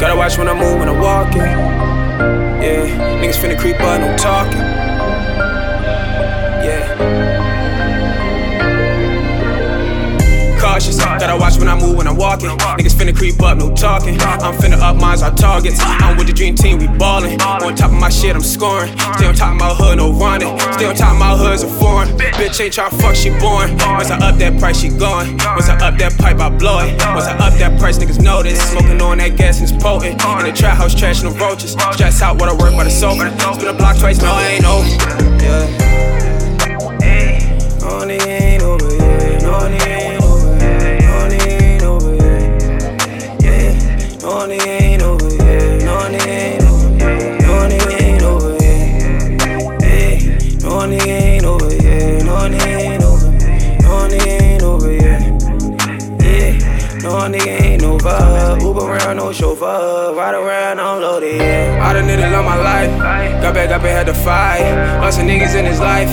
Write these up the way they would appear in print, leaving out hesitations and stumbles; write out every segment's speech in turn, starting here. Gotta watch when I move, when I'm walking. Yeah, niggas finna creep up and I'm talking. Yeah. Cautious, gotta watch when I move, when I'm walking. Niggas finna creep up, no talking. I'm finna up mines, our targets. I'm with the dream team, we ballin'. On top of my shit, I'm scoring. Stay on top of my hood, no running. Stay on top of my hood's a foreign. Bitch ain't tryna fuck, she born. Once I up that price, she gone. Once I up that pipe, I blow it. Once I up that price, niggas notice. Smoking on that gas, it's potent. In the trap house, trash, no roaches. Stress out what I work by the soap. Spin a block twice, no, I ain't over. Yeah. On it ain't over, yeah. On it ain't over. No, it ain't over, yeah. No, it ain't over, yeah. No, it ain't over, yeah. Hey, no, it ain't over, yeah. No, it ain't over, no, it ain't over, yeah. Yeah, no, it ain't over. Uber around, no chauffeur. Ride around, I'm loaded, yeah. I done did it all my life. Got back up and had to fight. Lots of niggas in his life.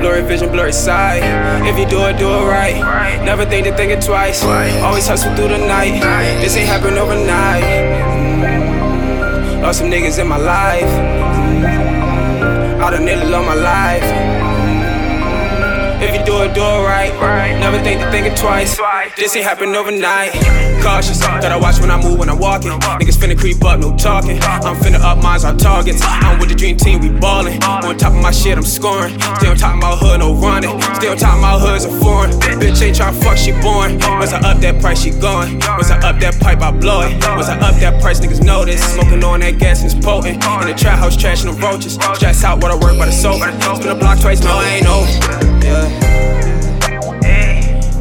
Blurry vision, blurry sight. If you do it right. Never think to think it twice. Always hustle through the night. This ain't happen overnight. Lost some niggas in my life. I done did it all my life. If you do it right. Never think to think it twice. This ain't happen overnight. Cautious, gotta watch when I move, when I'm walking. Niggas finna creep up, no talking. I'm finna up mines, our targets. I'm with the dream team, we ballin'. On top of my shit, I'm scoring. Stay on top of my hood, no running. Stay on top of my hood's a foreign. Bitch ain't tryna fuck, she born. Once I up that price, she gone. Once I up that pipe, I blow it. Once I up that price, niggas notice. Smoking on that gas, it's potent. In the trap house, trash, no roaches. Stress out what I work by the soap. Spin a block twice, no, I ain't over. Yeah.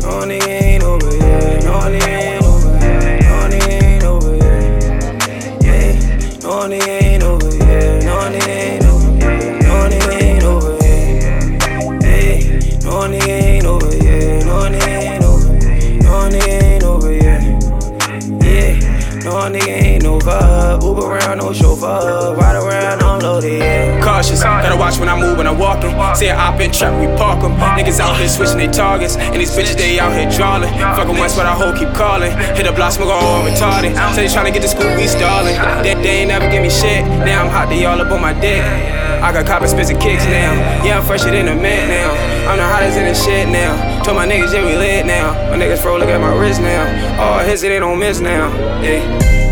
No, it ain't over, yeah. No, it ain't over. No, it ain't over, yeah. No, it ain't over, yeah. No, it ain't over, yeah. Hey, no, it ain't over, yeah. No, it ain't over, no, it ain't over, yeah. Yeah, no, it ain't over. Uber around, no chauffeur. Ride around, I'm loaded, yeah. Cautious, gotta watch when I move, when I'm walking. Say I op in trap, we park 'em. Niggas out here switching they targets, and these bitches they out here drawlin'. Fuckin' once, but I hoe keep calling. Hit a block, smoke all retarded. Say they tryna get to school, we stallin'. They ain't never give me shit. Now I'm hot, they all up on my dick. I got copper spits and kicks now. Yeah, I'm fresher than a mint now. I'm the hottest in the shit now. Told my niggas, yeah, we lit now. My niggas fro, look at my wrist now. Oh, his it, they don't miss now. Yeah.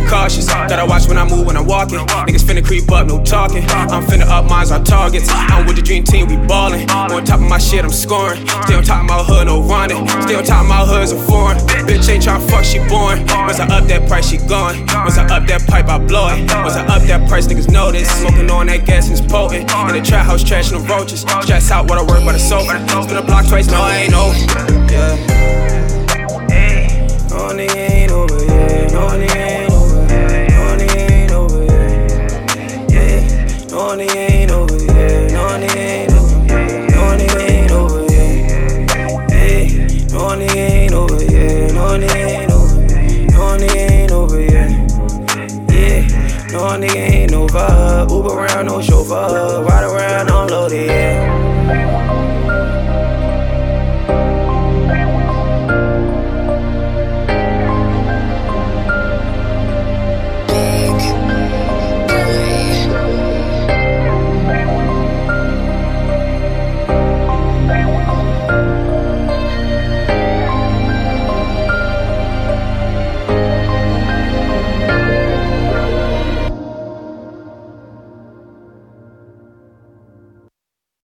Cautious, gotta watch when I move, when I'm walking. Niggas finna creep up, no talking. I'm finna up mines, our targets. I'm with the dream team, we ballin'. On top of my shit, I'm scoring. Stay on top of my hood, no running. Stay on top of my hood's a foreign. Bitch ain't tryna fuck, she born. Once I up that price, she gone. Once I up that pipe, I blow it. Once I up that price, niggas notice. Smoking on that gas, it's potent. In the trap house, trash, no roaches. Stress out what I work by the soap. Spin a block twice, no, I ain't over. Yeah. No, it ain't over, yeah. No, it ain't. No, it ain't over, yeah. No, it ain't over, yeah. No, it ain't over, yeah. Hey, no, it ain't over, yeah. No, it ain't over, no, it ain't over, yeah. Yeah, no, it ain't over. Uber around, no chauffeur.